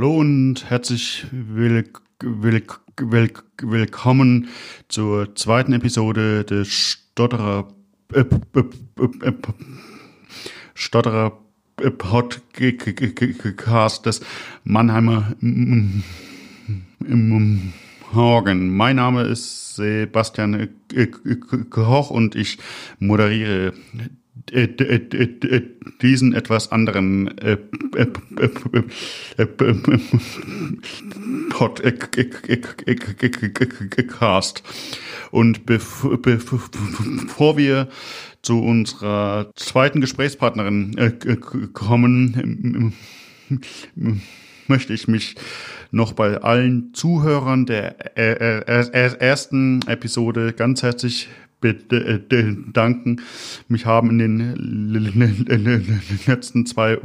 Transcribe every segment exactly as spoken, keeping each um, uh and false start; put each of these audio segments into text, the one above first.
Hallo und herzlich will, will, will, willkommen zur zweiten Episode des Stotterer äh, äh, äh, Stotterer äh, Podcast des Mannheimer Morgen. Mein Name ist Sebastian Koch und ich moderiere diesen etwas anderen Podcast. Und bevor wir zu unserer zweiten Gesprächspartnerin kommen, möchte ich mich noch bei allen Zuhörern der ersten Episode ganz herzlich bedanken. Mich haben in den letzten zwei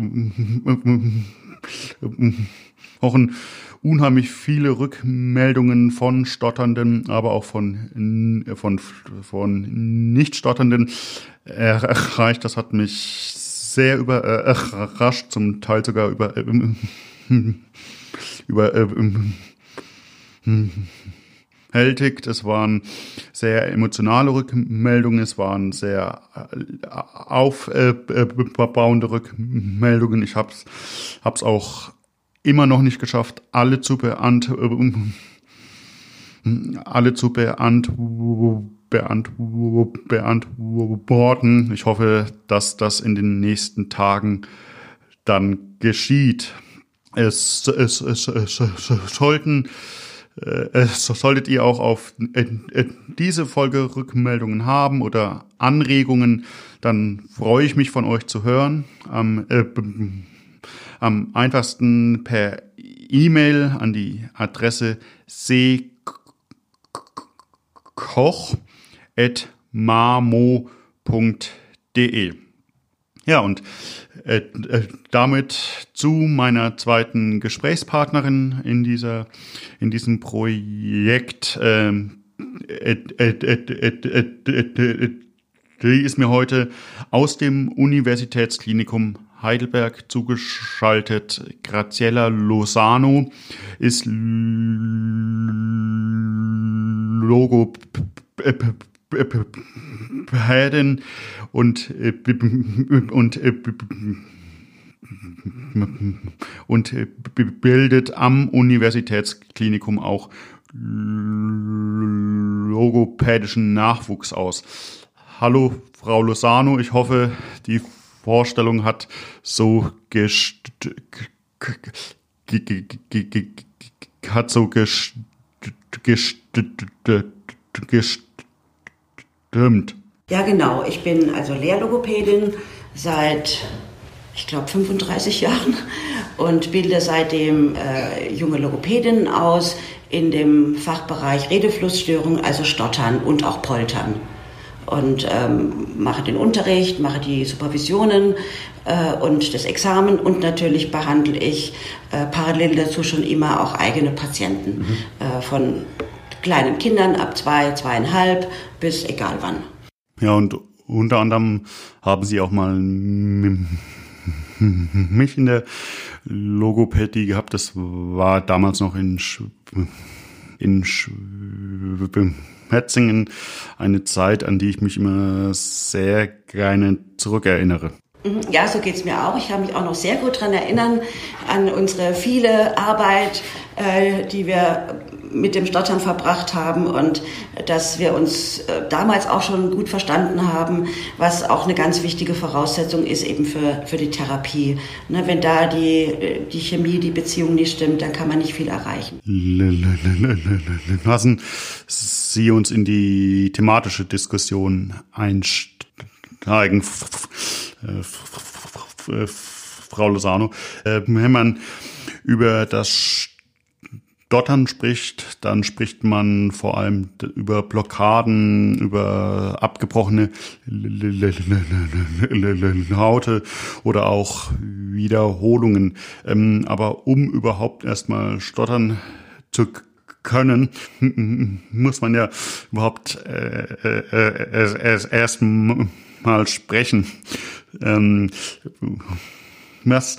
Wochen unheimlich viele Rückmeldungen von Stotternden, aber auch von, von, von Nicht-Stotternden erreicht. Das hat mich sehr überrascht, zum Teil sogar über, über, hältig. Es waren sehr emotionale Rückmeldungen, es waren sehr aufbauende Rückmeldungen. Ich habe es auch immer noch nicht geschafft, alle zu beantworten, alle zu beantworten. beantworten. Ich hoffe, dass das in den nächsten Tagen dann geschieht. Es, es, es, es, es sollten Es solltet ihr auch auf diese Folge Rückmeldungen haben oder Anregungen, dann freue ich mich, von euch zu hören. Am, äh, am einfachsten per E-Mail an die Adresse c koch at mamo punkt de. Ja, und äh, damit zu meiner zweiten Gesprächspartnerin in dieser in diesem Projekt. Ähm, äh, äh, äh, äh, äh, äh, die ist mir heute aus dem Universitätsklinikum Heidelberg zugeschaltet. Graziella Lozano ist Logopädagogin und und und bildet am Universitätsklinikum auch logopädischen Nachwuchs aus. Hallo, Frau Lozano. Ich hoffe, die Vorstellung hat so hat so Stimmt. Ja, genau. Ich bin also Lehrlogopädin seit, ich glaube, fünfunddreißig Jahren und bilde seitdem äh, junge Logopädinnen aus in dem Fachbereich Redeflussstörungen, also Stottern und auch Poltern. Und ähm, mache den Unterricht, mache die Supervisionen äh, und das Examen und natürlich behandle ich äh, parallel dazu schon immer auch eigene Patienten mhm. äh, von kleinen Kindern ab zwei, zweieinhalb bis egal wann. Ja, und unter anderem haben Sie auch mal mich in der Logopädie gehabt. Das war damals noch in Sch- in Schwetzingen, eine Zeit, an die ich mich immer sehr gerne zurückerinnere. Ja, so geht's mir auch. Ich kann mich auch noch sehr gut daran erinnern, an unsere viele Arbeit, äh, die wir mit dem Stottern verbracht haben und dass wir uns äh, damals auch schon gut verstanden haben, was auch eine ganz wichtige Voraussetzung ist eben für, für die Therapie. Ne, wenn da die, die Chemie, die Beziehung nicht stimmt, dann kann man nicht viel erreichen. Lassen Sie uns in die thematische Diskussion einsteigen. Frau Lozano, wenn man über das Stottern spricht, dann spricht man vor allem über Blockaden, über abgebrochene Laute oder auch Wiederholungen. Aber um überhaupt erstmal stottern zu können, muss man ja überhaupt erstmal mal sprechen. Ähm, was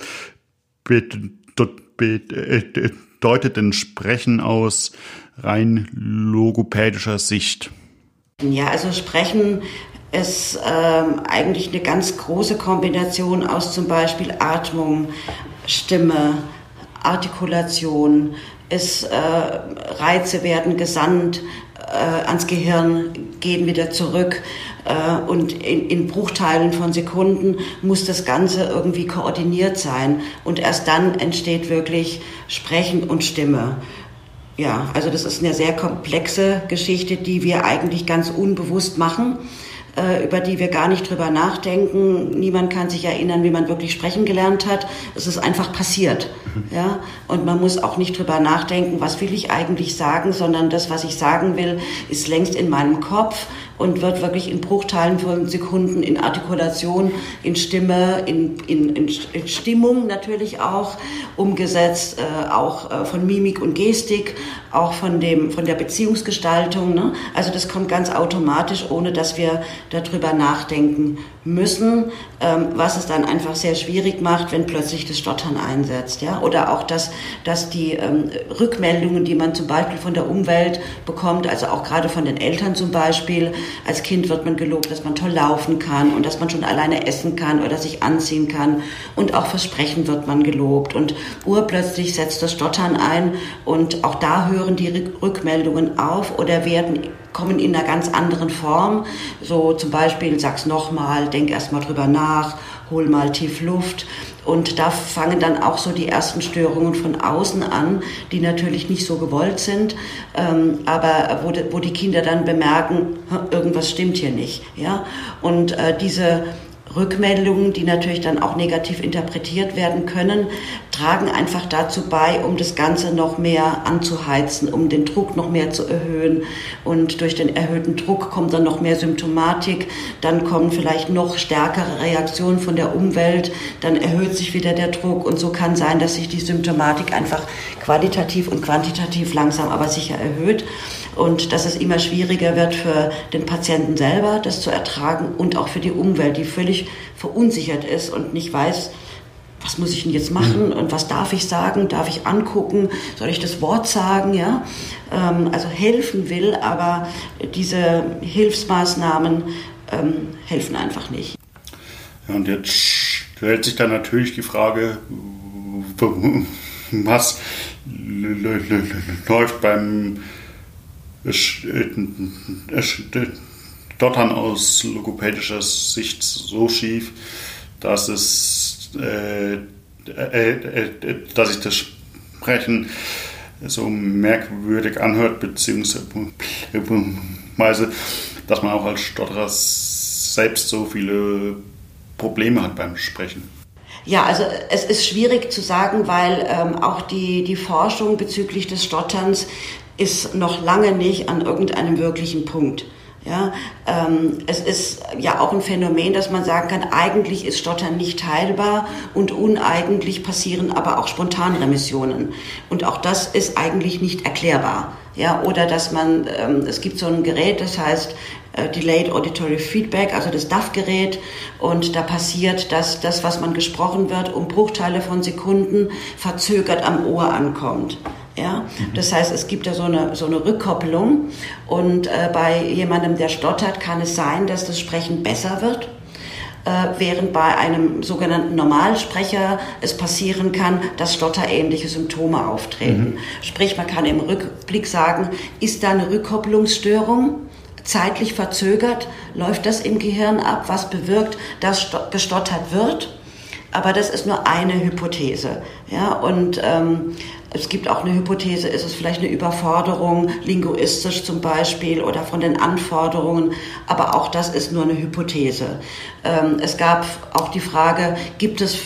bedeutet bedeutet denn Sprechen aus rein logopädischer Sicht? Ja, also Sprechen ist ähm, eigentlich eine ganz große Kombination aus zum Beispiel Atmung, Stimme, Artikulation, ist, äh, Reize werden gesandt äh, ans Gehirn, gehen wieder zurück äh, und in, in Bruchteilen von Sekunden muss das Ganze irgendwie koordiniert sein und erst dann entsteht wirklich Sprechen und Stimme. Ja, also das ist eine sehr komplexe Geschichte, die wir eigentlich ganz unbewusst machen, über die wir gar nicht drüber nachdenken. Niemand kann sich erinnern, wie man wirklich sprechen gelernt hat. Es ist einfach passiert. Ja? Und man muss auch nicht drüber nachdenken, was will ich eigentlich sagen, sondern das, was ich sagen will, ist längst in meinem Kopf und wird wirklich in Bruchteilen von Sekunden, in Artikulation, in Stimme, in, in, in Stimmung natürlich auch umgesetzt, äh, auch äh, von Mimik und Gestik, auch von, dem, von der Beziehungsgestaltung. Ne? Also das kommt ganz automatisch, ohne dass wir darüber nachdenken müssen, ähm, was es dann einfach sehr schwierig macht, wenn plötzlich das Stottern einsetzt. Ja? Oder auch, dass, dass die ähm, Rückmeldungen, die man zum Beispiel von der Umwelt bekommt, also auch gerade von den Eltern zum Beispiel, als Kind wird man gelobt, dass man toll laufen kann und dass man schon alleine essen kann oder sich anziehen kann. Und auch fürs Sprechen wird man gelobt. Und urplötzlich setzt das Stottern ein und auch da hören die Rückmeldungen auf oder werden, kommen in einer ganz anderen Form. So zum Beispiel, sag's nochmal, denk erstmal drüber nach, hol mal tief Luft. Und da fangen dann auch so die ersten Störungen von außen an, die natürlich nicht so gewollt sind, ähm, aber wo, de, wo die Kinder dann bemerken, irgendwas stimmt hier nicht. Ja? Und äh, diese Rückmeldungen, die natürlich dann auch negativ interpretiert werden können, tragen einfach dazu bei, um das Ganze noch mehr anzuheizen, um den Druck noch mehr zu erhöhen. Und durch den erhöhten Druck kommt dann noch mehr Symptomatik, dann kommen vielleicht noch stärkere Reaktionen von der Umwelt, dann erhöht sich wieder der Druck und so kann sein, dass sich die Symptomatik einfach qualitativ und quantitativ langsam aber sicher erhöht und dass es immer schwieriger wird für den Patienten selber, das zu ertragen und auch für die Umwelt, die völlig verunsichert ist und nicht weiß, was muss ich denn jetzt machen und was darf ich sagen, darf ich angucken, soll ich das Wort sagen, ja? Ähm, also helfen will, aber diese Hilfsmaßnahmen ähm, helfen einfach nicht. Ja, und jetzt stellt sich dann natürlich die Frage, was läuft beim Stottern aus logopädischer Sicht so schief, dass es Äh, äh, äh, dass sich das Sprechen so merkwürdig anhört, beziehungsweise dass man auch als Stotterer selbst so viele Probleme hat beim Sprechen. Ja, also es ist schwierig zu sagen, weil ähm, auch die, die Forschung bezüglich des Stotterns ist noch lange nicht an irgendeinem wirklichen Punkt. Ja, ähm, es ist ja auch ein Phänomen, dass man sagen kann, eigentlich ist Stottern nicht heilbar und uneigentlich passieren aber auch Spontanremissionen. Und auch das ist eigentlich nicht erklärbar. Ja, oder dass man, ähm, es gibt so ein Gerät, das heißt äh, Delayed Auditory Feedback, also das D A F-Gerät. Und da passiert, dass das, was man gesprochen wird, um Bruchteile von Sekunden verzögert am Ohr ankommt. Ja, das heißt, es gibt da so eine, so eine Rückkopplung und äh, bei jemandem, der stottert, kann es sein, dass das Sprechen besser wird, äh, während bei einem sogenannten Normalsprecher es passieren kann, dass stotterähnliche Symptome auftreten. Mhm. Sprich, man kann im Rückblick sagen, ist da eine Rückkopplungsstörung? Zeitlich verzögert, läuft das im Gehirn ab, was bewirkt, dass gestottert wird? Aber das ist nur eine Hypothese. Ja, und ähm, es gibt auch eine Hypothese, ist es vielleicht eine Überforderung, linguistisch zum Beispiel oder von den Anforderungen, aber auch das ist nur eine Hypothese. Ähm, es gab auch die Frage, gibt es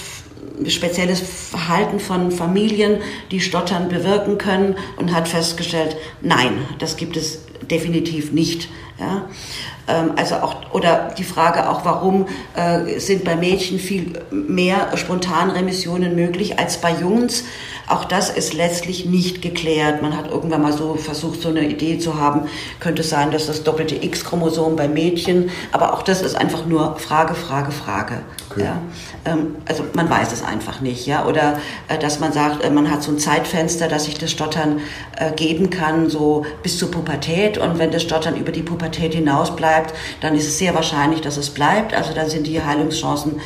spezielles Verhalten von Familien, die Stottern bewirken können, und hat festgestellt, nein, das gibt es definitiv nicht. Ja? Ähm, also auch, oder die Frage auch, warum äh, sind bei Mädchen viel mehr Spontanremissionen möglich als bei Jungs? Auch das ist letztlich nicht geklärt. Man hat irgendwann mal so versucht, so eine Idee zu haben, könnte es sein, dass das doppelte X-Chromosom bei Mädchen, aber auch das ist einfach nur Frage, Frage, Frage. Okay. Ja. Ähm, also man weiß es einfach nicht, ja, oder äh, dass man sagt, äh, man hat so ein Zeitfenster, dass sich das Stottern äh, geben kann, so bis zur Pubertät, und wenn das Stottern über die Pubertät hinaus bleibt, dann ist es sehr wahrscheinlich, dass es bleibt, also dann sind die Heilungschancen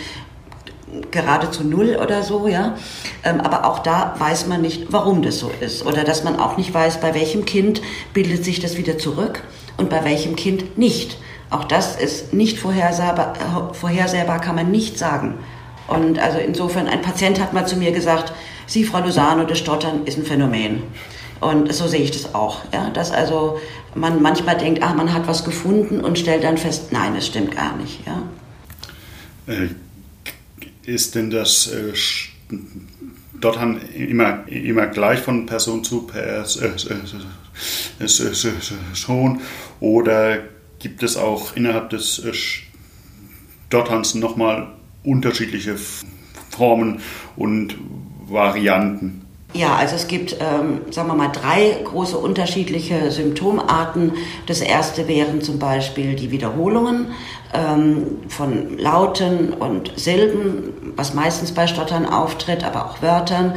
geradezu null oder so, ja. Aber auch da weiß man nicht, warum das so ist. Oder dass man auch nicht weiß, bei welchem Kind bildet sich das wieder zurück und bei welchem Kind nicht. Auch das ist nicht vorhersehbar, vorhersehbar kann man nicht sagen. Und also insofern, ein Patient hat mal zu mir gesagt, Sie, Frau Lozano, das Stottern ist ein Phänomen. Und so sehe ich das auch, ja, dass also man manchmal denkt, ah, man hat was gefunden und stellt dann fest, nein, es stimmt gar nicht, ja. Äh. Ist denn das Stottern immer, immer gleich von Person zu Person? Oder gibt es auch innerhalb des Stotterns nochmal unterschiedliche Formen und Varianten? Ja, also es gibt, ähm, sagen wir mal, drei große unterschiedliche Symptomarten. Das erste wären zum Beispiel die Wiederholungen ähm, von Lauten und Silben, was meistens bei Stottern auftritt, aber auch Wörtern.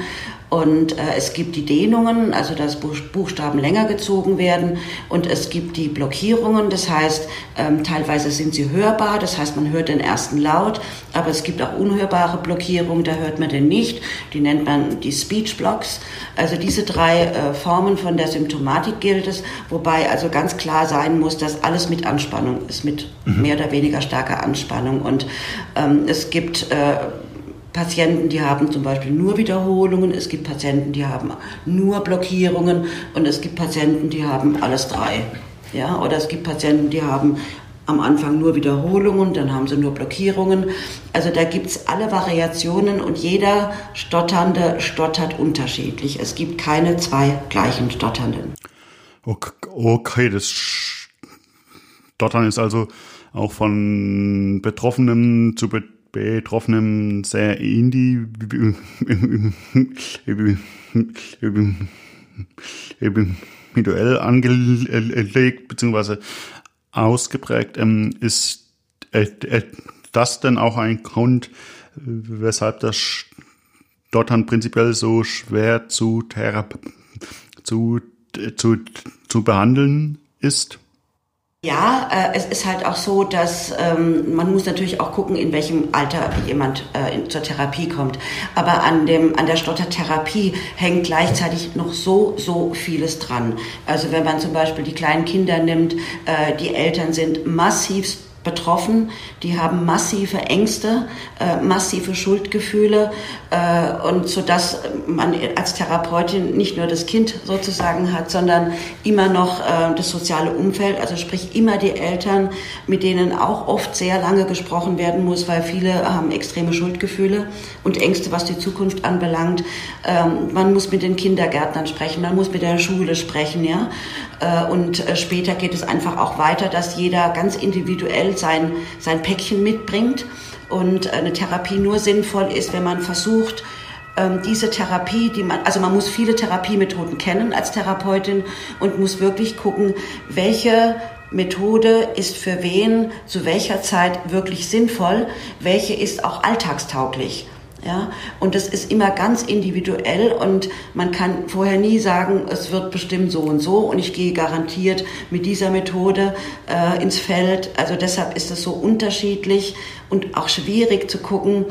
Und äh, es gibt die Dehnungen, also dass Buchstaben länger gezogen werden. Und es gibt die Blockierungen, das heißt, ähm, teilweise sind sie hörbar, das heißt, man hört den ersten Laut. Aber es gibt auch unhörbare Blockierungen, da hört man den nicht. Die nennt man die Speech Blocks. Also diese drei äh, Formen von der Symptomatik gilt es, wobei also ganz klar sein muss, dass alles mit Anspannung ist, mit mhm. mehr oder weniger starker Anspannung. Und ähm, es gibt äh, Patienten, die haben zum Beispiel nur Wiederholungen, es gibt Patienten, die haben nur Blockierungen und es gibt Patienten, die haben alles drei. Ja? Oder es gibt Patienten, die haben am Anfang nur Wiederholungen, dann haben sie nur Blockierungen. Also da gibt es alle Variationen und jeder Stotternde stottert unterschiedlich. Es gibt keine zwei gleichen Stotternden. Okay, das Stottern ist also auch von Betroffenen zu Betroffenen. Betroffenen sehr individuell angelegt bzw. ausgeprägt. Ist das denn auch ein Grund, weshalb das Stottern prinzipiell so schwer zu, thera- zu, zu, zu behandeln ist? Ja, äh, es ist halt auch so, dass ähm, man muss natürlich auch gucken, in welchem Alter jemand äh, in, zur Therapie kommt. Aber an dem, an der Stottertherapie hängt gleichzeitig noch so, so vieles dran. Also wenn man zum Beispiel die kleinen Kinder nimmt, äh, die Eltern sind massivst betroffen, die haben massive Ängste, äh, massive Schuldgefühle äh, und so, dass man als Therapeutin nicht nur das Kind sozusagen hat, sondern immer noch äh, das soziale Umfeld, also sprich immer die Eltern, mit denen auch oft sehr lange gesprochen werden muss, weil viele haben extreme Schuldgefühle und Ängste, was die Zukunft anbelangt. Ähm, man muss mit den Kindergärtnern sprechen, man muss mit der Schule sprechen, ja. Äh, und äh, später geht es einfach auch weiter, dass jeder ganz individuell Sein, sein Päckchen mitbringt und eine Therapie nur sinnvoll ist, wenn man versucht, diese Therapie, die man, also man muss viele Therapiemethoden kennen als Therapeutin und muss wirklich gucken, welche Methode ist für wen zu welcher Zeit wirklich sinnvoll, welche ist auch alltagstauglich. Ja, und das ist immer ganz individuell und man kann vorher nie sagen, es wird bestimmt so und so und ich gehe garantiert mit dieser Methode äh, ins Feld. Also deshalb ist es so unterschiedlich und auch schwierig zu gucken,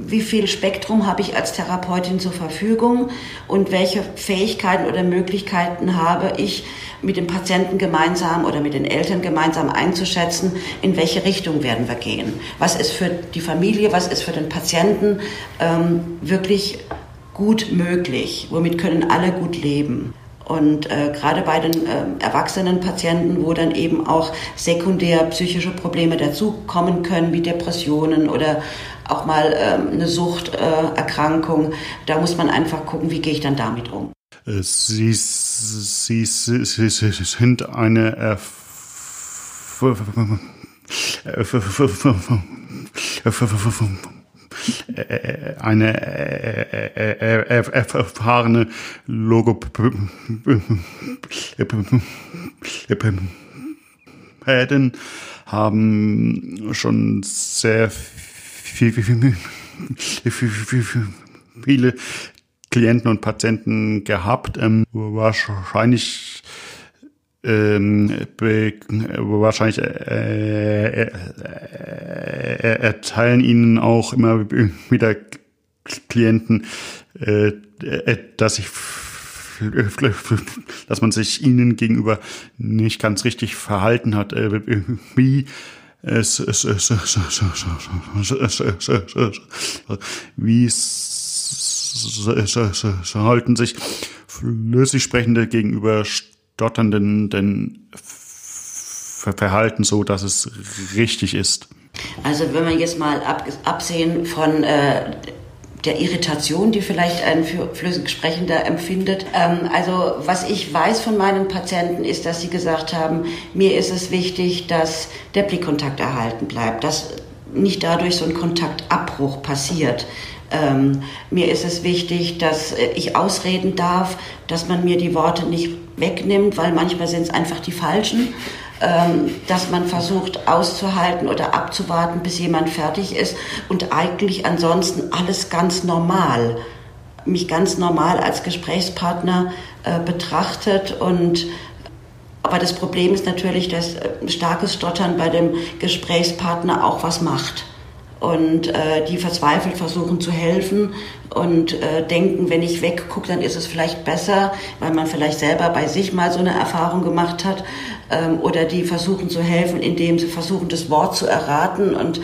wie viel Spektrum habe ich als Therapeutin zur Verfügung und welche Fähigkeiten oder Möglichkeiten habe ich, mit dem Patienten gemeinsam oder mit den Eltern gemeinsam einzuschätzen, in welche Richtung werden wir gehen. Was ist für die Familie, was ist für den Patienten Ähm, wirklich gut möglich, womit können alle gut leben. Und äh, gerade bei den äh, erwachsenen Patienten, wo dann eben auch sekundär psychische Probleme dazukommen können, wie Depressionen oder auch mal ähm, eine Suchterkrankung, äh, da muss man einfach gucken, wie gehe ich dann damit um. Sie, Sie, Sie, Sie, Sie sind eine Erf- Erf- Erf- Erf- Erf- Erf- Erf- eine erfahrene Logopäden haben schon sehr viele Klienten und Patienten gehabt. Wahrscheinlich Ähm, be- wahrscheinlich äh, äh, äh, erteilen ihnen auch immer wieder Klienten, äh, äh, dass sich dass man sich ihnen gegenüber nicht ganz richtig verhalten hat. Äh, wie es äh, wie sollten sich flüssig Sprechende gegenüber stotternden denn Verhalten so, dass es richtig ist? Also wenn man jetzt mal ab, absehen von äh, der Irritation, die vielleicht ein flüssig Sprechender empfindet. Ähm, also was ich weiß von meinen Patienten ist, dass sie gesagt haben, mir ist es wichtig, dass der Blickkontakt erhalten bleibt, dass nicht dadurch so ein Kontaktabbruch passiert. Ähm, mir ist es wichtig, dass ich ausreden darf, dass man mir die Worte nicht wegnimmt, weil manchmal sind es einfach die falschen, ähm, dass man versucht auszuhalten oder abzuwarten, bis jemand fertig ist und eigentlich ansonsten alles ganz normal, mich ganz normal als Gesprächspartner äh, betrachtet und aber das Problem ist natürlich, dass starkes Stottern bei dem Gesprächspartner auch was macht. Und äh, die verzweifelt versuchen zu helfen und äh, denken, wenn ich weggucke, dann ist es vielleicht besser, weil man vielleicht selber bei sich mal so eine Erfahrung gemacht hat. Ähm, oder die versuchen zu helfen, indem sie versuchen, das Wort zu erraten. Und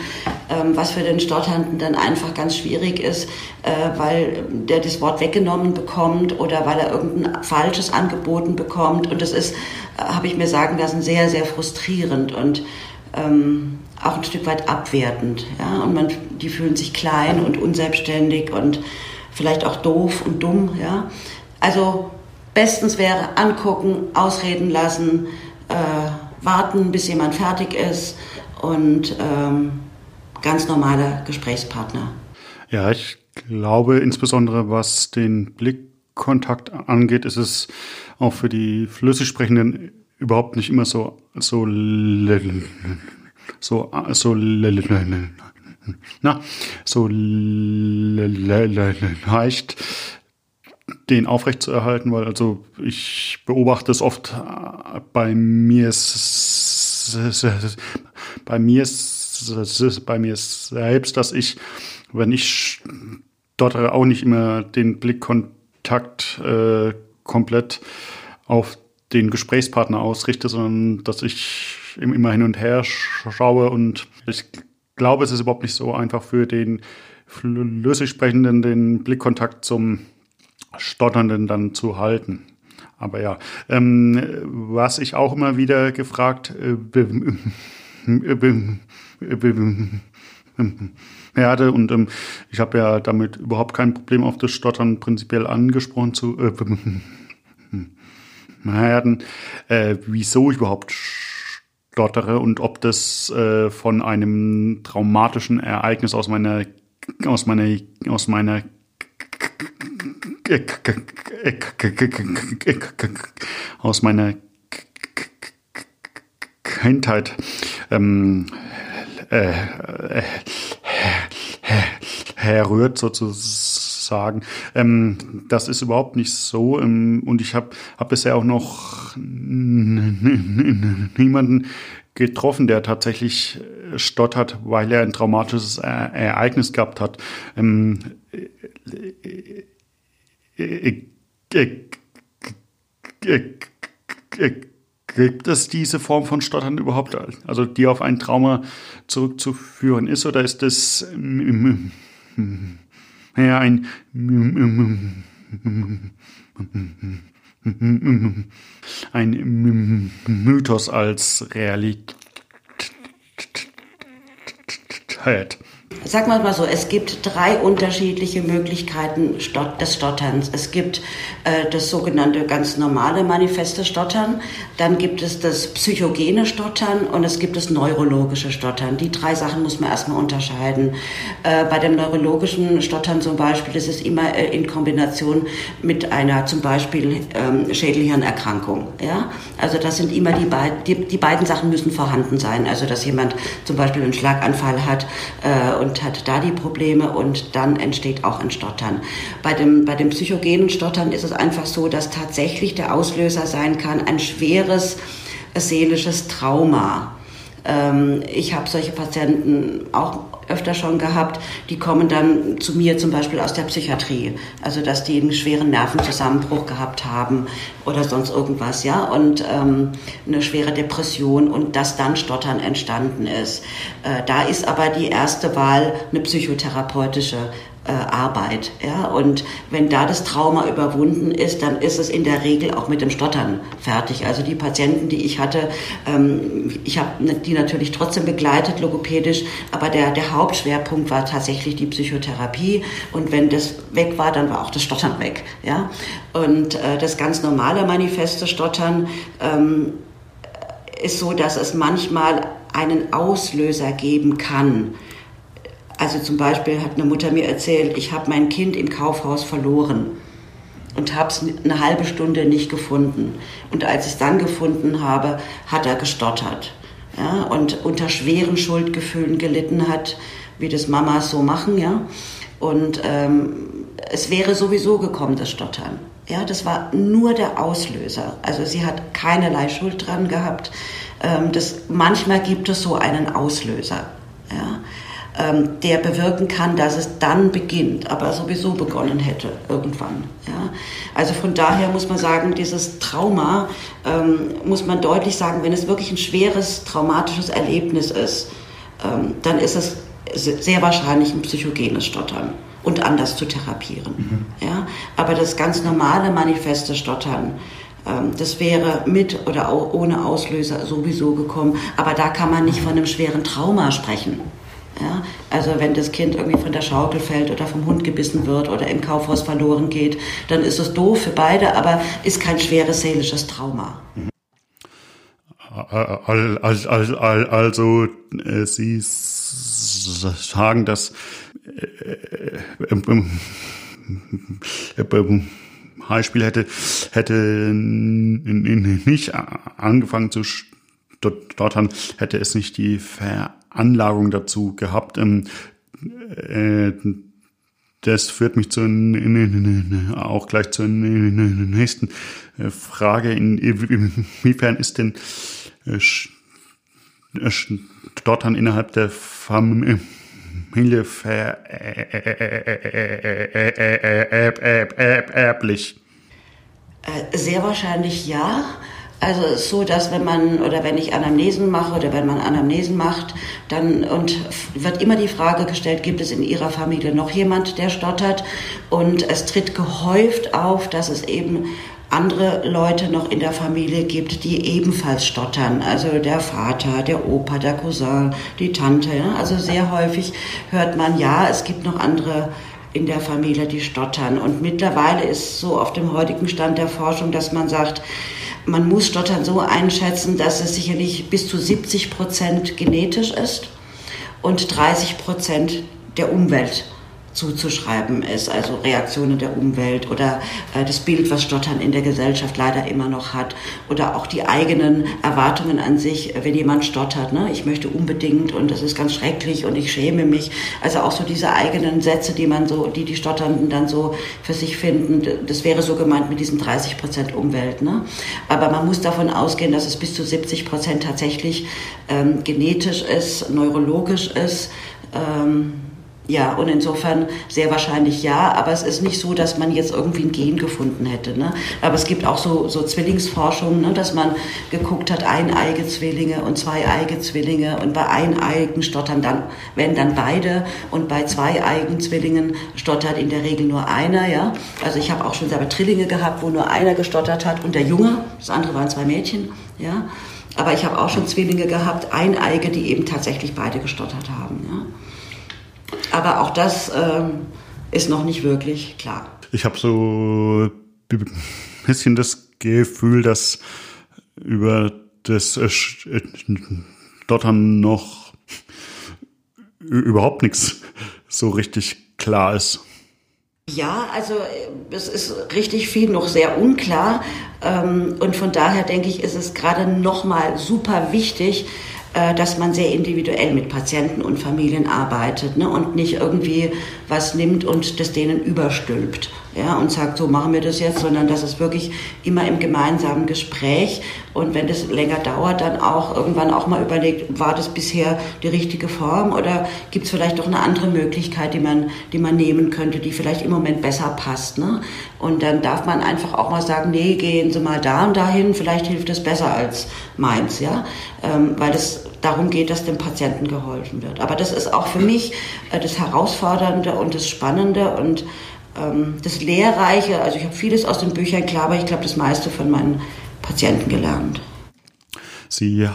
ähm, was für den Stotternden dann einfach ganz schwierig ist, äh, weil der das Wort weggenommen bekommt oder weil er irgendein falsches angeboten bekommt. Und das ist, äh, habe ich mir sagen lassen, sehr, sehr frustrierend. Und ähm, auch ein Stück weit abwertend, ja, und man, die fühlen sich klein und unselbstständig und vielleicht auch doof und dumm, ja. Also bestens wäre angucken, ausreden lassen, äh, warten, bis jemand fertig ist und ähm, ganz normaler Gesprächspartner. Ja, ich glaube insbesondere, was den Blickkontakt angeht, ist es auch für die flüssig Sprechenden überhaupt nicht immer so so So, so, na, so leicht, den aufrecht zu erhalten, weil also ich beobachte es oft bei mir, bei mir, bei mir selbst, dass ich, wenn ich stottere, auch nicht immer den Blickkontakt äh, komplett auf den Gesprächspartner ausrichte, sondern dass ich immer hin und her schaue und ich glaube, es ist überhaupt nicht so einfach für den flüssig Sprechenden den Blickkontakt zum Stotternden dann zu halten. Aber ja, ähm, was ich auch immer wieder gefragt werde äh, und ähm, ich habe ja damit überhaupt kein Problem auf das Stottern prinzipiell angesprochen zu äh, Herden, äh, wieso ich überhaupt stottere und ob das äh, von einem traumatischen Ereignis aus meiner aus meiner aus meiner aus meiner Kindheit ähm, äh, äh, herrührt sozusagen. Sagen. Ähm, das ist überhaupt nicht so. Ähm, und ich habe hab bisher auch noch n- n- n- niemanden getroffen, der tatsächlich stottert, weil er ein traumatisches e- Ereignis gehabt hat. Ähm, äh, äh, äh, äh, äh, gibt es diese Form von Stottern überhaupt, also die auf ein Trauma zurückzuführen ist, oder ist das m- m- Ja, ein ein Mythos als Realität. Sagen wir mal so, es gibt drei unterschiedliche Möglichkeiten des Stotterns. Es gibt äh, das sogenannte ganz normale manifeste Stottern, dann gibt es das psychogene Stottern und es gibt das neurologische Stottern. Die drei Sachen muss man erstmal unterscheiden. Äh, bei dem neurologischen Stottern zum Beispiel, das ist immer äh, in Kombination mit einer zum Beispiel ähm, Schädelhirnerkrankung. Ja? Also das sind immer die, beid- die, die beiden Sachen müssen vorhanden sein. Also dass jemand zum Beispiel einen Schlaganfall hat äh, und hat da die Probleme und dann entsteht auch ein Stottern. Bei dem, bei dem psychogenen Stottern ist es einfach so, dass tatsächlich der Auslöser sein kann, ein schweres seelisches Trauma. Ähm, ich habe solche Patienten auch öfter schon gehabt, die kommen dann zu mir zum Beispiel aus der Psychiatrie, also dass die einen schweren Nervenzusammenbruch gehabt haben oder sonst irgendwas, ja, und ähm, eine schwere Depression und dass dann Stottern entstanden ist. Äh, da ist aber die erste Wahl eine psychotherapeutische äh, Arbeit, ja, und wenn da das Trauma überwunden ist, dann ist es in der Regel auch mit dem Stottern fertig. Also die Patienten, die ich hatte, ähm, ich habe die natürlich trotzdem begleitet logopädisch, aber der, der Hauptschwerpunkt war tatsächlich die Psychotherapie und wenn das weg war, dann war auch das Stottern weg. Ja? Und äh, das ganz normale manifeste Stottern ähm, ist so, dass es manchmal einen Auslöser geben kann. Also zum Beispiel hat eine Mutter mir erzählt, ich habe mein Kind im Kaufhaus verloren und habe es eine halbe Stunde nicht gefunden. Und als ich es dann gefunden habe, hat er gestottert. Ja, und unter schweren Schuldgefühlen gelitten hat, wie das Mamas so machen, ja. Und ähm, es wäre sowieso gekommen, das Stottern. Ja, das war nur der Auslöser. Also sie hat keinerlei Schuld dran gehabt. Ähm, das, manchmal gibt es so einen Auslöser, ja, ähm, der bewirken kann, dass es dann beginnt, aber sowieso begonnen hätte irgendwann. Ja. Also von daher muss man sagen, dieses Trauma, ähm, muss man deutlich sagen, wenn es wirklich ein schweres, traumatisches Erlebnis ist, ähm, dann ist es sehr wahrscheinlich ein psychogenes Stottern und anders zu therapieren. Mhm. Ja. Aber das ganz normale manifeste Stottern, ähm, das wäre mit oder auch ohne Auslöser sowieso gekommen, aber da kann man nicht von einem schweren Trauma sprechen. Ja, also wenn das Kind irgendwie von der Schaukel fällt oder vom Hund gebissen wird oder im Kaufhaus verloren geht, dann ist es doof für beide, aber ist kein schweres seelisches Trauma. Also äh, Sie sagen, dass äh, im äh, äh, äh, Beispiel hätte, hätte nicht angefangen zu stottern, hätte es nicht die Ver Anlagung dazu gehabt. Das führt mich zu, auch gleich zur nächsten Frage. Inwiefern ist denn Stottern innerhalb der Familie vererblich? Sehr wahrscheinlich ja. Also es ist so, dass wenn man oder wenn ich Anamnesen mache oder wenn man Anamnesen macht, dann und wird immer die Frage gestellt, gibt es in Ihrer Familie noch jemand, der stottert? Und es tritt gehäuft auf, dass es eben andere Leute noch in der Familie gibt, die ebenfalls stottern. Also der Vater, der Opa, der Cousin, die Tante. Ja? Also sehr häufig hört man, ja, es gibt noch andere in der Familie, die stottern. Und mittlerweile ist so auf dem heutigen Stand der Forschung, dass man sagt, man muss Stottern so einschätzen, dass es sicherlich bis zu siebzig Prozent genetisch ist und dreißig Prozent der Umwelt zuzuschreiben ist, also Reaktionen der Umwelt oder äh, das Bild, was Stottern in der Gesellschaft leider immer noch hat oder auch die eigenen Erwartungen an sich, wenn jemand stottert, ne? Ich möchte unbedingt und das ist ganz schrecklich und ich schäme mich, also auch so diese eigenen Sätze, die man so, die die Stotternden dann so für sich finden, das wäre so gemeint mit diesen dreißig Prozent Umwelt, ne? Aber man muss davon ausgehen, dass es bis zu siebzig Prozent tatsächlich ähm, genetisch ist, neurologisch ist, ähm, ja, und insofern sehr wahrscheinlich ja, aber es ist nicht so, dass man jetzt irgendwie ein Gen gefunden hätte, ne? Aber es gibt auch so, so Zwillingsforschung, ne? Dass man geguckt hat, eineige Zwillinge und zweieige Zwillinge und bei eineigen stottern dann, wenn dann beide und bei zweieigen Zwillingen stottert in der Regel nur einer, ja. Also ich habe auch schon selber Drillinge gehabt, wo nur einer gestottert hat und der Junge, das andere waren zwei Mädchen, ja. Aber ich habe auch schon Zwillinge gehabt, eineige, die eben tatsächlich beide gestottert haben, ja. Aber auch das ähm, ist noch nicht wirklich klar. Ich habe so ein bisschen das Gefühl, dass über das Stottern noch überhaupt nichts so richtig klar ist. Ja, also es ist richtig viel noch sehr unklar und von daher denke ich, ist es gerade nochmal super wichtig, dass man sehr individuell mit Patienten und Familien arbeitet, ne, und nicht irgendwie was nimmt und das denen überstülpt, ja, und sagt, so machen wir das jetzt, sondern das ist wirklich immer im gemeinsamen Gespräch und wenn das länger dauert, dann auch irgendwann auch mal überlegt, war das bisher die richtige Form oder gibt es vielleicht doch eine andere Möglichkeit, die man, die man nehmen könnte, die vielleicht im Moment besser passt, ne? Und dann darf man einfach auch mal sagen, nee, gehen Sie mal da und dahin, vielleicht hilft das besser als meins, ja, ähm, weil das darum geht, dass dem Patienten geholfen wird. Aber das ist auch für mich äh, das Herausfordernde und das Spannende und ähm, das Lehrreiche. Also ich habe vieles aus den Büchern, klar, aber ich glaube, das meiste von meinen Patienten gelernt. Sie,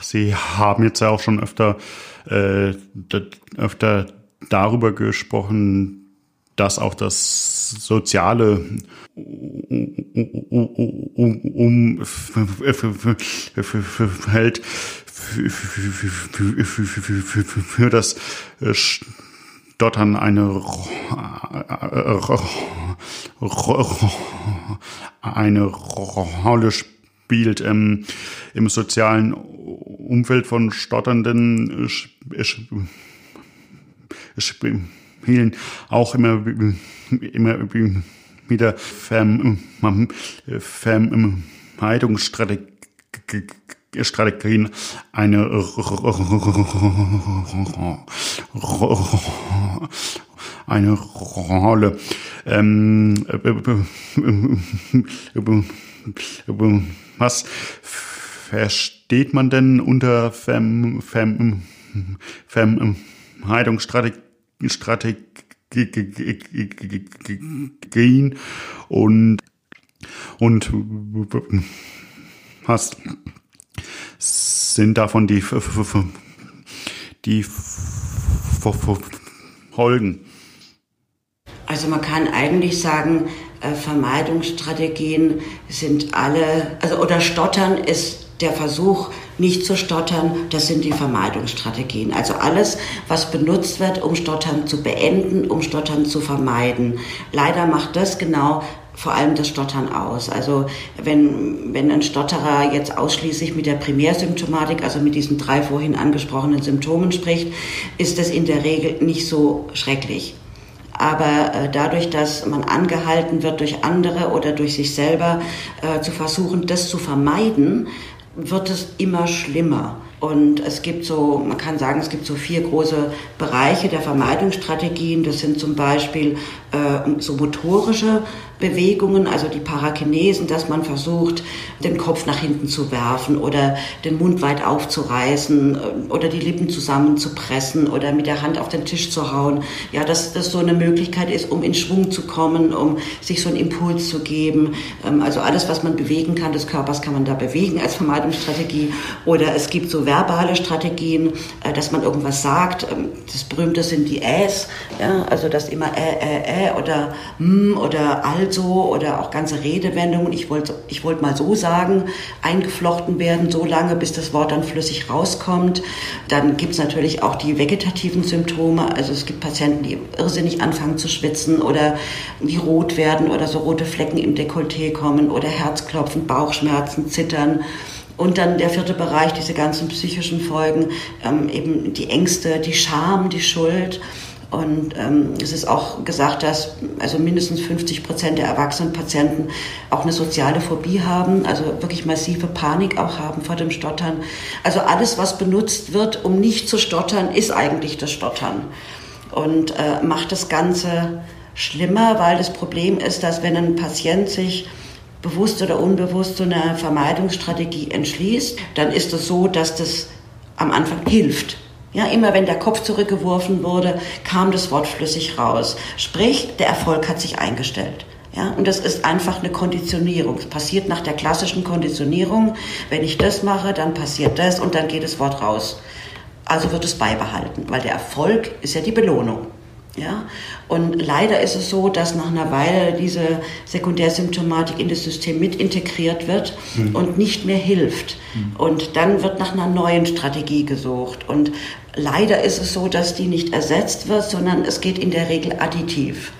Sie haben jetzt ja auch schon öfter, äh, öfter darüber gesprochen, dass auch das soziale Umfeld für das Stottern eine eine Rolle spielt. Im sozialen Umfeld von Stotternden spielen auch immer immer wieder Vermeidungsstrategien eine eine Rolle. Was versteht man denn unter Vermeidungsstrategien? Strategien und und was sind davon die die Folgen? Also man kann eigentlich sagen, Vermeidungsstrategien sind alle, also oder Stottern ist der Versuch, nicht zu stottern, das sind die Vermeidungsstrategien. Also alles, was benutzt wird, um Stottern zu beenden, um Stottern zu vermeiden. Leider macht das genau vor allem das Stottern aus. Also wenn, wenn ein Stotterer jetzt ausschließlich mit der Primärsymptomatik, also mit diesen drei vorhin angesprochenen Symptomen spricht, ist das in der Regel nicht so schrecklich. Aber äh, dadurch, dass man angehalten wird durch andere oder durch sich selber äh, zu versuchen, das zu vermeiden, wird es immer schlimmer. Und es gibt so, man kann sagen, es gibt so vier große Bereiche der Vermeidungsstrategien. Das sind zum Beispiel äh, so motorische Bewegungen, also die Parakinesen, dass man versucht, den Kopf nach hinten zu werfen oder den Mund weit aufzureißen oder die Lippen zusammenzupressen oder mit der Hand auf den Tisch zu hauen. Ja, dass das so eine Möglichkeit ist, um in Schwung zu kommen, um sich so einen Impuls zu geben. Also alles, was man bewegen kann, des Körpers kann man da bewegen als Vermeidungsstrategie. Oder es gibt so verbale Strategien, dass man irgendwas sagt. Das berühmte sind die Äs, ja, also dass immer äh, äh, äh oder mm oder all so oder auch ganze Redewendungen, ich wollte ich wollte mal so sagen, eingeflochten werden, so lange, bis das Wort dann flüssig rauskommt. Dann gibt es natürlich auch die vegetativen Symptome, also es gibt Patienten, die irrsinnig anfangen zu schwitzen oder die rot werden oder so rote Flecken im Dekolleté kommen oder Herzklopfen, Bauchschmerzen, Zittern. Und dann der vierte Bereich, diese ganzen psychischen Folgen, ähm, eben die Ängste, die Scham, die Schuld. Und ähm, es ist auch gesagt, dass also mindestens fünfzig Prozent der erwachsenen Patienten auch eine soziale Phobie haben, also wirklich massive Panik auch haben vor dem Stottern. Also alles, was benutzt wird, um nicht zu stottern, ist eigentlich das Stottern und äh, macht das Ganze schlimmer, weil das Problem ist, dass wenn ein Patient sich bewusst oder unbewusst so eine Vermeidungsstrategie entschließt, dann ist es so, dass das am Anfang hilft. Ja, immer wenn der Kopf zurückgeworfen wurde, kam das Wort flüssig raus. Sprich, der Erfolg hat sich eingestellt. Ja, und das ist einfach eine Konditionierung. Es passiert nach der klassischen Konditionierung. Wenn ich das mache, dann passiert das und dann geht das Wort raus. Also wird es beibehalten, weil der Erfolg ist ja die Belohnung. Ja? Und leider ist es so, dass nach einer Weile diese Sekundärsymptomatik in das System mit integriert wird mhm. und nicht mehr hilft. Mhm. Und dann wird nach einer neuen Strategie gesucht. Und leider ist es so, dass die nicht ersetzt wird, sondern es geht in der Regel additiv.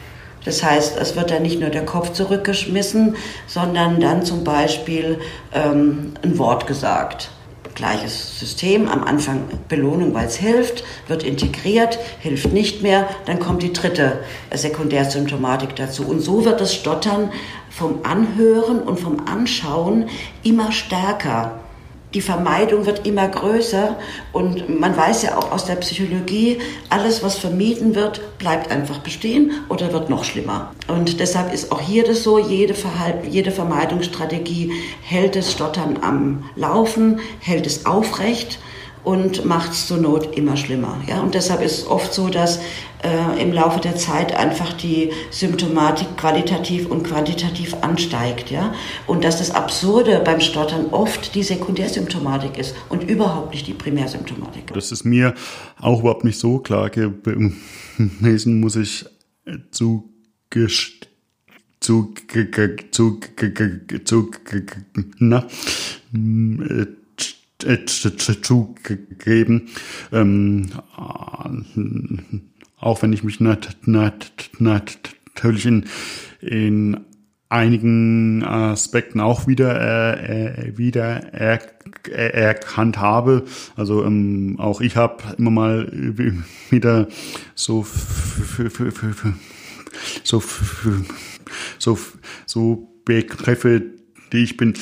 Das heißt, es wird dann nicht nur der Kopf zurückgeschmissen, sondern dann zum Beispiel ähm, ein Wort gesagt. Gleiches System, am Anfang Belohnung, weil es hilft, wird integriert, hilft nicht mehr, dann kommt die dritte Sekundärsymptomatik dazu. Und so wird das Stottern vom Anhören und vom Anschauen immer stärker. Die Vermeidung wird immer größer und man weiß ja auch aus der Psychologie, alles, was vermieden wird, bleibt einfach bestehen oder wird noch schlimmer. Und deshalb ist auch hier das so, jede, Verhalt, jede Vermeidungsstrategie hält das Stottern am Laufen, hält es aufrecht und macht es zur Not immer schlimmer. Ja? Und deshalb ist es oft so, dass äh, im Laufe der Zeit einfach die Symptomatik qualitativ und quantitativ ansteigt. Ja? Und dass das Absurde beim Stottern oft die Sekundärsymptomatik ist und überhaupt nicht die Primärsymptomatik. Das ist mir auch überhaupt nicht so klar gewesen, muss ich zugestehen. Zu, zu, zu, na, äh, zugegeben, ähm, auch wenn ich mich nat- nat- nat- natürlich in, in einigen Aspekten auch wieder, äh, wieder er- er- erkannt habe. Also ähm, auch ich habe immer mal wieder so f- f- f- f- so f- so f- so Begriffe, die ich bin,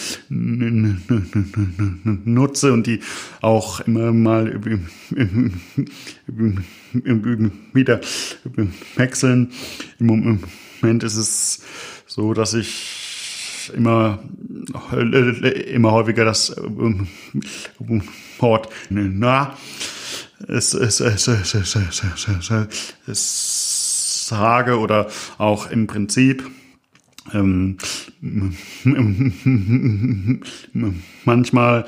nutze und die auch immer mal wieder wechseln. Im Moment ist es so, dass ich immer, immer häufiger das Wort na es, es, es, es, es, es, es sage oder auch im Prinzip Ähm, manchmal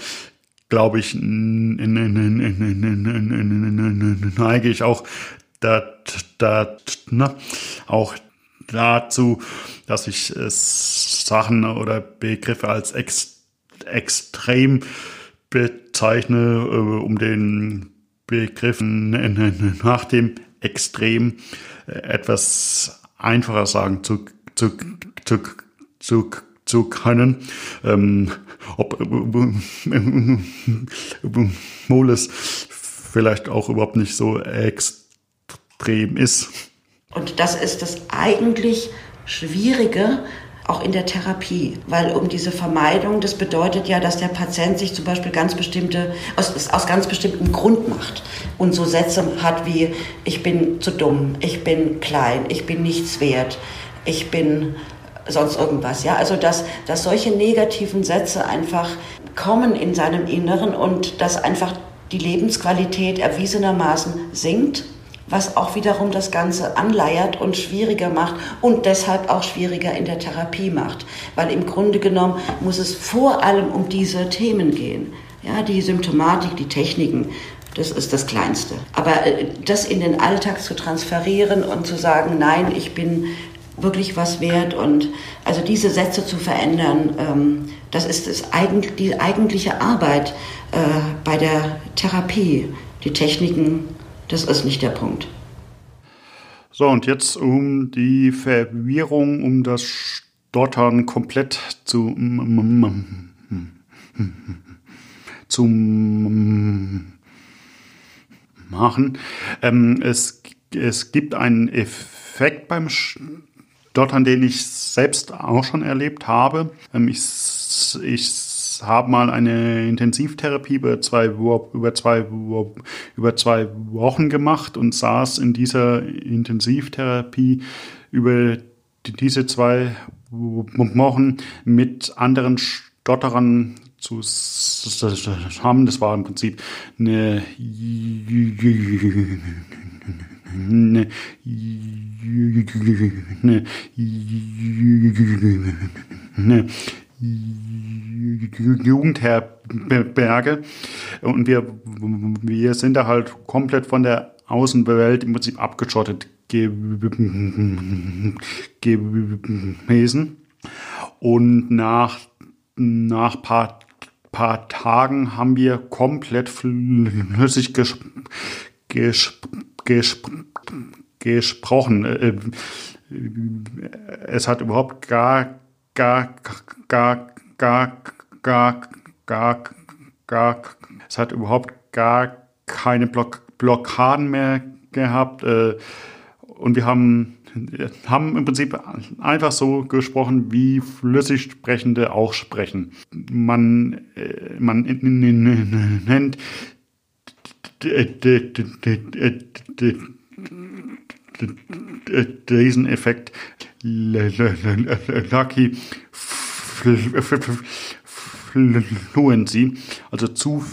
glaube ich, neige ich auch, dat, dat, na, auch dazu, dass ich äh, Sachen oder Begriffe als ex- extrem bezeichne, äh, um den Begriffen nach dem Extrem etwas einfacher sagen zu Zu, zu, zu, zu können, ähm, ob Moles vielleicht auch überhaupt nicht so extrem ist. Und das ist das eigentlich Schwierige, auch in der Therapie, weil um diese Vermeidung, das bedeutet ja, dass der Patient sich zum Beispiel ganz bestimmte, aus, aus ganz bestimmten Grund macht und so Sätze hat wie, ich bin zu dumm, ich bin klein, ich bin nichts wert, ich bin sonst irgendwas, ja, also dass, dass solche negativen Sätze einfach kommen in seinem Inneren und dass einfach die Lebensqualität erwiesenermaßen sinkt, was auch wiederum das Ganze anleiert und schwieriger macht und deshalb auch schwieriger in der Therapie macht, weil im Grunde genommen muss es vor allem um diese Themen gehen, ja, die Symptomatik, die Techniken. Das ist das Kleinste, aber das in den Alltag zu transferieren und zu sagen, nein, ich bin wirklich was wert und also diese Sätze zu verändern, ähm, das ist das eigentlich, die eigentliche Arbeit äh, bei der Therapie. Die Techniken, das ist nicht der Punkt. So, und jetzt um die Verwirrung, um das Stottern komplett zu, zu machen. Ähm, es, es gibt einen Effekt beim Stottern, Dort, an denen ich selbst auch schon erlebt habe. Ich, ich habe mal eine Intensivtherapie über zwei, über, zwei, über zwei Wochen gemacht und saß in dieser Intensivtherapie über diese zwei Wochen mit anderen Stotterern zusammen. Das war im Prinzip eine Eine Jugendherberge und wir, wir sind da halt komplett von der Außenwelt im Prinzip abgeschottet gewesen. Und nach nach ein paar, paar Tagen haben wir komplett flüssig gesp- gesp- gesp- gesprochen. Es hat überhaupt gar gar gar gar gar gar gar es hat überhaupt gar keine Block, Blockaden mehr gehabt und wir haben haben im Prinzip einfach so gesprochen, wie flüssig Sprechende auch sprechen. Man, man nennt diesen Effekt Lucky Fluency, also zu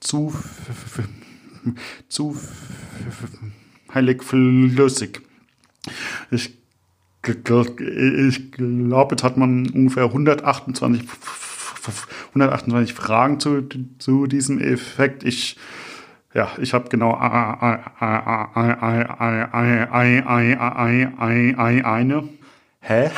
zu zu heilig flüssig. Ich, ich glaube, jetzt hat man ungefähr hundertachtundzwanzig Fragen zu, zu diesem Effekt. Ich, ja, ich habe genau eine. Hä?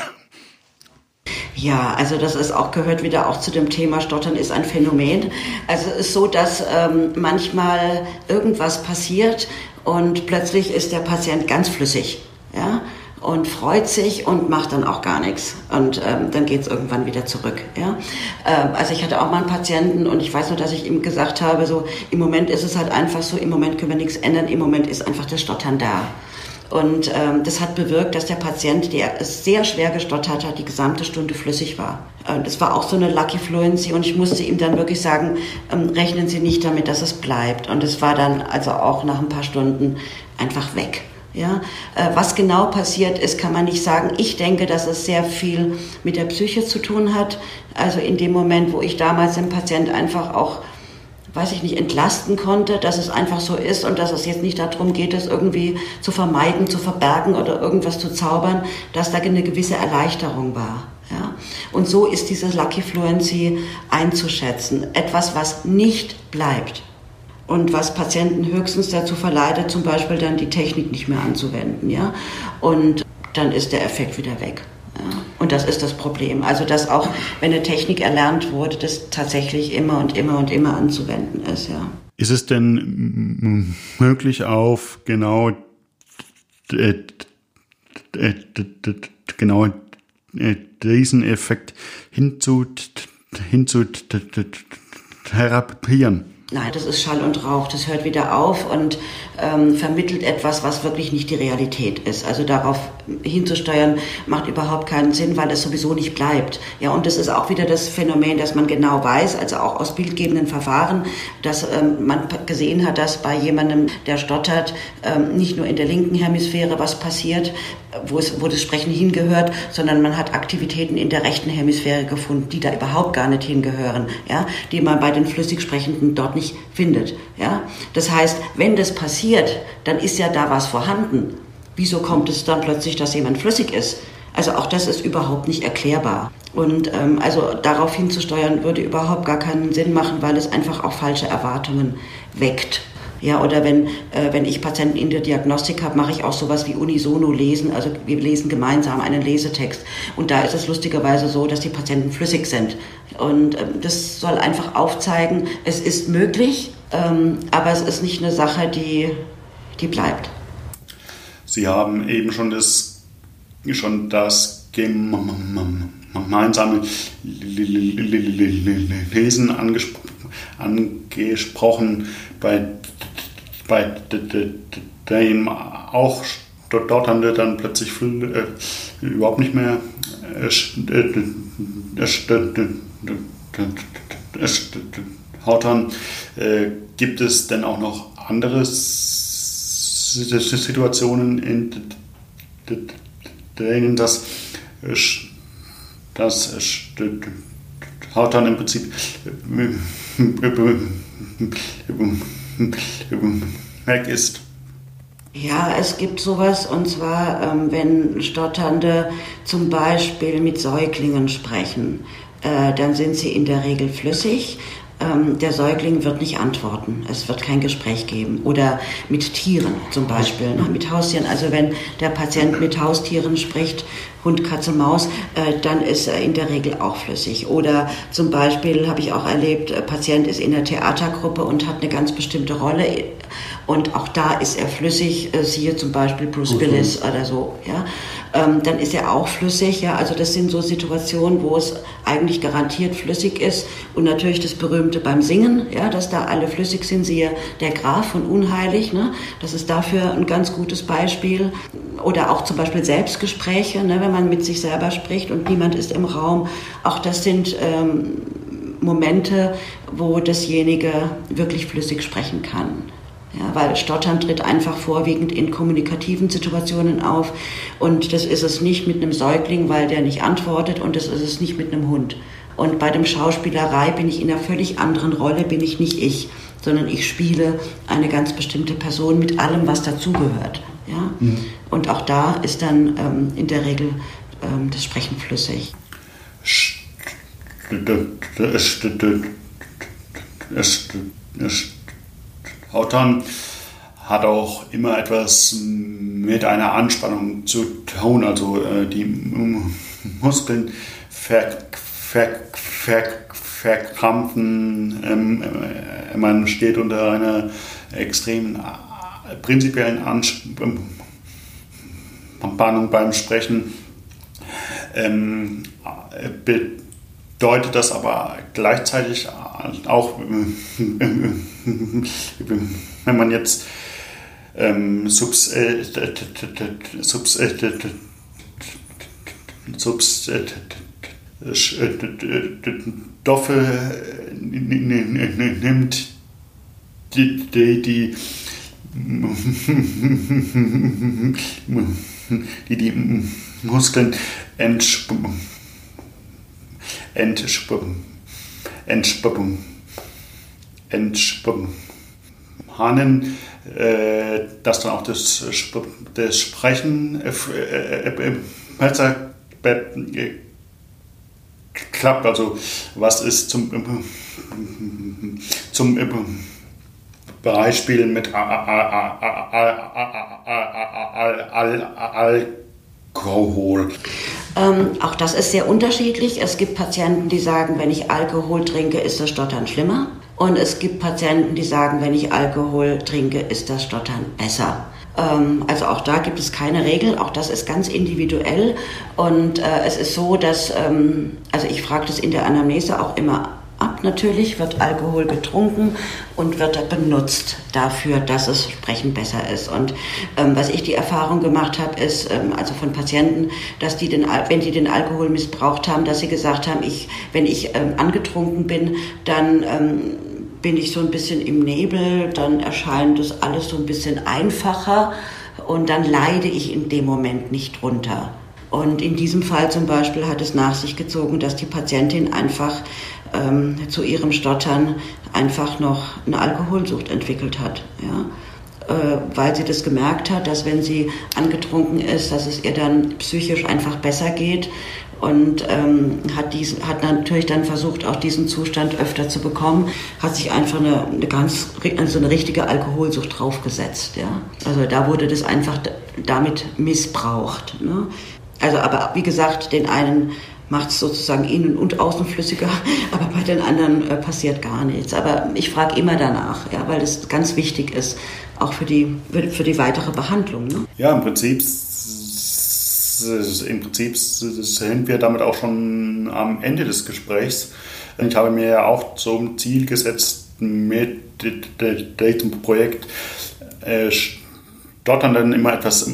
Ja, also das ist auch, gehört wieder auch zu dem Thema Stottern ist ein Phänomen. Also es ist so, dass ähm, manchmal irgendwas passiert und plötzlich ist der Patient ganz flüssig, ja, und freut sich und macht dann auch gar nichts und ähm, dann geht's irgendwann wieder zurück, ja. Ähm, also ich hatte auch mal einen Patienten und ich weiß nur, dass ich ihm gesagt habe, so im Moment ist es halt einfach so, im Moment können wir nichts ändern, im Moment ist einfach das Stottern da. Und ähm, das hat bewirkt, dass der Patient, der es sehr schwer gestottert hat, die gesamte Stunde flüssig war. Und es war auch so eine Lucky Fluency und ich musste ihm dann wirklich sagen, ähm, rechnen Sie nicht damit, dass es bleibt. Und es war dann also auch nach ein paar Stunden einfach weg. Ja, äh, was genau passiert ist, kann man nicht sagen. Ich denke, dass es sehr viel mit der Psyche zu tun hat. Also in dem Moment, wo ich damals den Patient einfach auch, weiß ich nicht, entlasten konnte, dass es einfach so ist und dass es jetzt nicht darum geht, es irgendwie zu vermeiden, zu verbergen oder irgendwas zu zaubern, dass da eine gewisse Erleichterung war. Ja? Und so ist dieses Lucky Fluency einzuschätzen. Etwas, was nicht bleibt und was Patienten höchstens dazu verleitet, zum Beispiel dann die Technik nicht mehr anzuwenden. Ja? Und dann ist der Effekt wieder weg. Ja? Und das ist das Problem. Also, dass auch, wenn eine Technik erlernt wurde, das tatsächlich immer und immer und immer anzuwenden ist, ja. Ist es denn möglich, auf genau, äh, äh, genau äh, diesen Effekt hinzu, hinzu therapieren? Nein, das ist Schall und Rauch. Das hört wieder auf und ähm, vermittelt etwas, was wirklich nicht die Realität ist. Also darauf hinzusteuern, macht überhaupt keinen Sinn, weil das sowieso nicht bleibt. Ja, und das ist auch wieder das Phänomen, dass man genau weiß, also auch aus bildgebenden Verfahren, dass ähm, man gesehen hat, dass bei jemandem, der stottert, ähm, nicht nur in der linken Hemisphäre was passiert, wo, es, wo das Sprechen hingehört, sondern man hat Aktivitäten in der rechten Hemisphäre gefunden, die da überhaupt gar nicht hingehören, ja, die man bei den flüssig Sprechenden dort nicht findet. Ja? Das heißt, wenn das passiert, dann ist ja da was vorhanden. Wieso kommt es dann plötzlich, dass jemand flüssig ist? Also auch das ist überhaupt nicht erklärbar. Und ähm, also darauf hinzusteuern, würde überhaupt gar keinen Sinn machen, weil es einfach auch falsche Erwartungen weckt. Ja, oder wenn, äh, wenn ich Patienten in der Diagnostik habe, mache ich auch sowas wie unisono lesen. Also wir lesen gemeinsam einen Lesetext. Und da ist es lustigerweise so, dass die Patienten flüssig sind. Und äh, das soll einfach aufzeigen, es ist möglich, ähm, aber es ist nicht eine Sache, die, die bleibt. Sie haben eben schon das, schon das gemeinsame Lesen angespro- angesprochen, bei bei dem auch Stotternde dann plötzlich äh, überhaupt nicht mehr äh, stottern. Äh, gibt es denn auch noch andere Situationen, in denen das Stottern im Prinzip weg ist? Ja, es gibt sowas, und zwar, ähm, wenn Stotternde zum Beispiel mit Säuglingen sprechen, äh, dann sind sie in der Regel flüssig. Ähm, der Säugling wird nicht antworten, es wird kein Gespräch geben. Oder mit Tieren zum Beispiel, ne? Mit Haustieren. Also wenn der Patient mit Haustieren spricht, Hund, Katze, Maus, äh, dann ist er in der Regel auch flüssig. Oder zum Beispiel habe ich auch erlebt, äh, Patient ist in einer Theatergruppe und hat eine ganz bestimmte Rolle und auch da ist er flüssig, äh, siehe zum Beispiel Bruce Willis oder so. Ja? Ähm, dann ist er auch flüssig. Ja? Also das sind so Situationen, wo es eigentlich garantiert flüssig ist, und natürlich das berühmte beim Singen, ja, dass da alle flüssig sind, siehe der Graf von Unheilig, ne? Das ist dafür ein ganz gutes Beispiel. Oder auch zum Beispiel Selbstgespräche, ne? Wenn man mit sich selber spricht und niemand ist im Raum. Auch das sind ähm, Momente, wo dasjenige wirklich flüssig sprechen kann. Ja, weil Stottern tritt einfach vorwiegend in kommunikativen Situationen auf, und das ist es nicht mit einem Säugling, weil der nicht antwortet, und das ist es nicht mit einem Hund. Und bei dem Schauspielerei bin ich in einer völlig anderen Rolle, bin ich nicht ich, sondern ich spiele eine ganz bestimmte Person mit allem, was dazugehört. Ja? Mhm. Und auch da ist dann ähm, in der Regel ähm, das Sprechen flüssig. Stottern hat auch immer etwas mit einer Anspannung zu tun, also äh, die Muskeln ver, ver, ver, verkrampfen, ähm, äh, man steht unter einer extremen, äh, prinzipiellen Anspannung beim Sprechen, ähm, äh, bedeutet das aber gleichzeitig auch, wenn man jetzt ähm, Substoffe nimmt, die, die, die, die, die Muskeln entspannen. Entspannen. Entspannen. Entspannen. Hahnen, äh, dass dann auch das, das Sprechen äh, äh, äh, besser äh, klappt. Also, was ist zum, äh, zum äh, Beispiel mit Alkohol? Ähm, auch das ist sehr unterschiedlich. Es gibt Patienten, die sagen, wenn ich Alkohol trinke, ist das Stottern schlimmer. Und es gibt Patienten, die sagen, wenn ich Alkohol trinke, ist das Stottern besser. Ähm, also auch da gibt es keine Regel. Auch das ist ganz individuell. Und äh, es ist so, dass, ähm, also ich frage das in der Anamnese auch immer ab. Natürlich wird Alkohol getrunken und wird benutzt dafür, dass es Sprechen besser ist. Und ähm, was ich die Erfahrung gemacht habe, ist ähm, also von Patienten, dass die den, wenn die den Alkohol missbraucht haben, dass sie gesagt haben, ich, wenn ich ähm, angetrunken bin, dann ähm, bin ich so ein bisschen im Nebel, dann erscheint das alles so ein bisschen einfacher und dann leide ich in dem Moment nicht drunter. Und in diesem Fall zum Beispiel hat es nach sich gezogen, dass die Patientin einfach ähm, zu ihrem Stottern einfach noch eine Alkoholsucht entwickelt hat, ja? äh, weil sie das gemerkt hat, dass wenn sie angetrunken ist, dass es ihr dann psychisch einfach besser geht, und ähm, hat, diesen, hat natürlich dann versucht, auch diesen Zustand öfter zu bekommen, hat sich einfach eine, eine ganz also eine richtige Alkoholsucht draufgesetzt, ja? Also da wurde das einfach d- damit missbraucht, ne? Also, aber wie gesagt, den einen macht es sozusagen innen und außen flüssiger, aber bei den anderen äh, passiert gar nichts. Aber ich frage immer danach, ja, weil das ganz wichtig ist, auch für die, für die weitere Behandlung. Ne? Ja, im Prinzip, im Prinzip sind wir damit auch schon am Ende des Gesprächs. Ich habe mir ja auch zum Ziel gesetzt, mit diesem Projekt äh, dort dann immer etwas,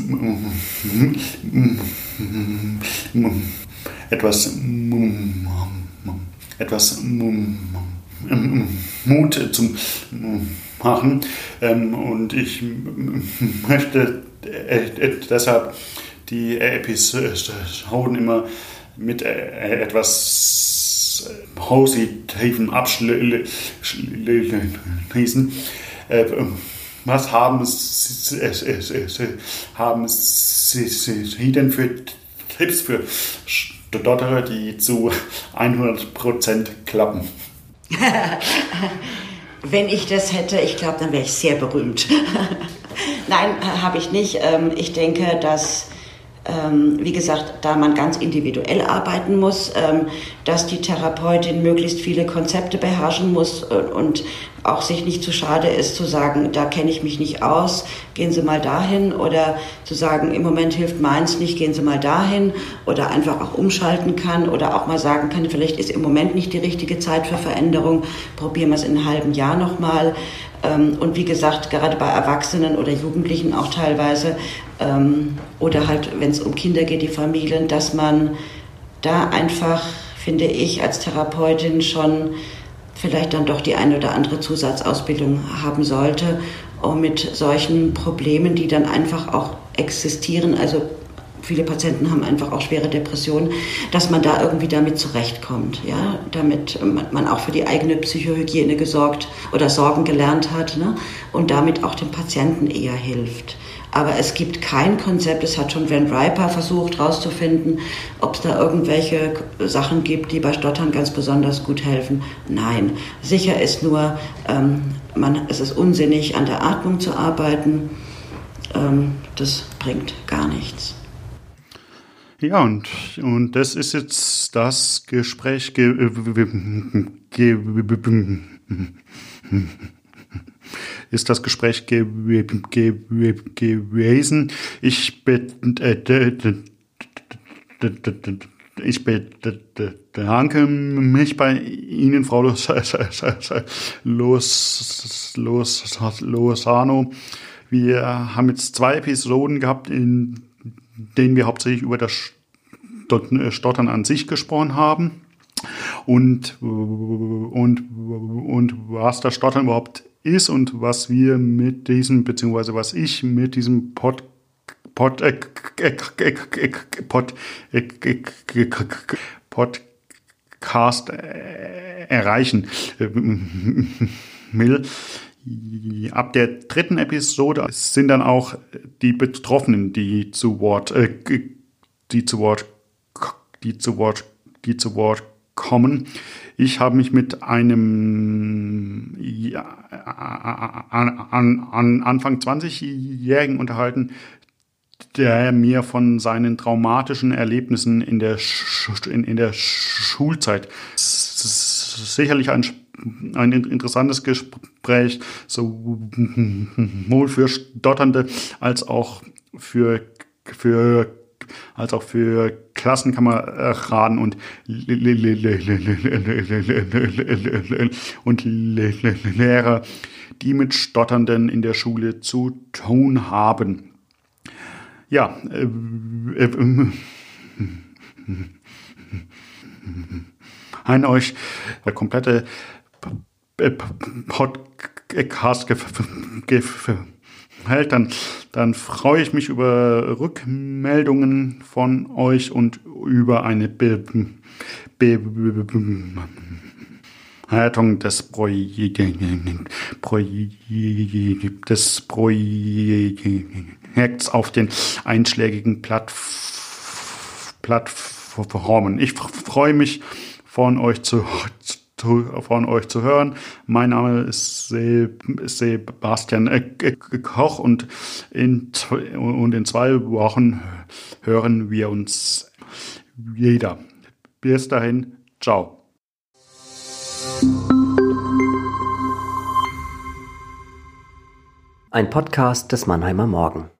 etwas, etwas Mut zu machen, und ich möchte deshalb die Episoden immer mit etwas positiven abschließen. Was haben Sie, äh, äh, haben Sie, Sie denn für Tipps für Stotterer, die zu hundert Prozent klappen? Wenn ich das hätte, ich glaube, dann wäre ich sehr berühmt. Nein, habe ich nicht. Ich denke, dass, wie gesagt, da man ganz individuell arbeiten muss, dass die Therapeutin möglichst viele Konzepte beherrschen muss und auch sich nicht zu schade ist zu sagen, da kenne ich mich nicht aus, gehen Sie mal dahin, oder zu sagen, im Moment hilft meins nicht, gehen Sie mal dahin, oder einfach auch umschalten kann oder auch mal sagen kann, vielleicht ist im Moment nicht die richtige Zeit für Veränderung, probieren wir es in einem halben Jahr nochmal. Und wie gesagt, gerade bei Erwachsenen oder Jugendlichen auch teilweise, oder halt, wenn es um Kinder geht, die Familien, dass man da einfach, finde ich, als Therapeutin schon vielleicht dann doch die eine oder andere Zusatzausbildung haben sollte, um mit solchen Problemen, die dann einfach auch existieren, also viele Patienten haben einfach auch schwere Depressionen, dass man da irgendwie damit zurechtkommt, ja? Damit man auch für die eigene Psychohygiene gesorgt oder Sorgen gelernt hat, ne? Und damit auch dem Patienten eher hilft. Aber es gibt kein Konzept, es hat schon Van Riper versucht herauszufinden, ob es da irgendwelche Sachen gibt, die bei Stottern ganz besonders gut helfen. Nein, sicher ist nur, ähm, man, es ist unsinnig, an der Atmung zu arbeiten, ähm, das bringt gar nichts. Ja, und, und das ist jetzt das Gespräch ge- ge- ist das Gespräch ge- ge- ge- gewesen. Ich bedanke mich bei Ihnen, Frau Lozano. Wir haben jetzt zwei Episoden gehabt, in denen wir hauptsächlich über das Stottern an sich gesprochen haben und, und, und was das Stottern überhaupt ist und was wir mit diesem, beziehungsweise was ich mit diesem Pod, Pod, äh, Pod, äh, Podcast äh, erreichen will. Ab der dritten Episode sind dann auch die Betroffenen, die zu Wort, äh, die zu Wort, die zu Wort, die zu Wort kommen. Ich habe mich mit einem ja, an, an, an Anfang zwanzigjährigen unterhalten, der mir von seinen traumatischen Erlebnissen in der Sch- in, in der Schulzeit sicherlich ein Ein interessantes Gespräch, sowohl für Stotternde als auch für, für, als auch für Klassenkameraden und, und Lehrer, die mit Stotternden in der Schule zu tun haben. Ja, äh, äh, äh, an euch der komplette Podcast gefällt, dann, dann freue ich mich über Rückmeldungen von euch und über eine Bewertung des Projekts auf den einschlägigen Plattformen. Ich freue mich, von euch zu, zu, von euch zu hören. Mein Name ist Sebastian Koch und in, und in zwei Wochen hören wir uns wieder. Bis dahin, ciao. Ein Podcast des Mannheimer Morgen.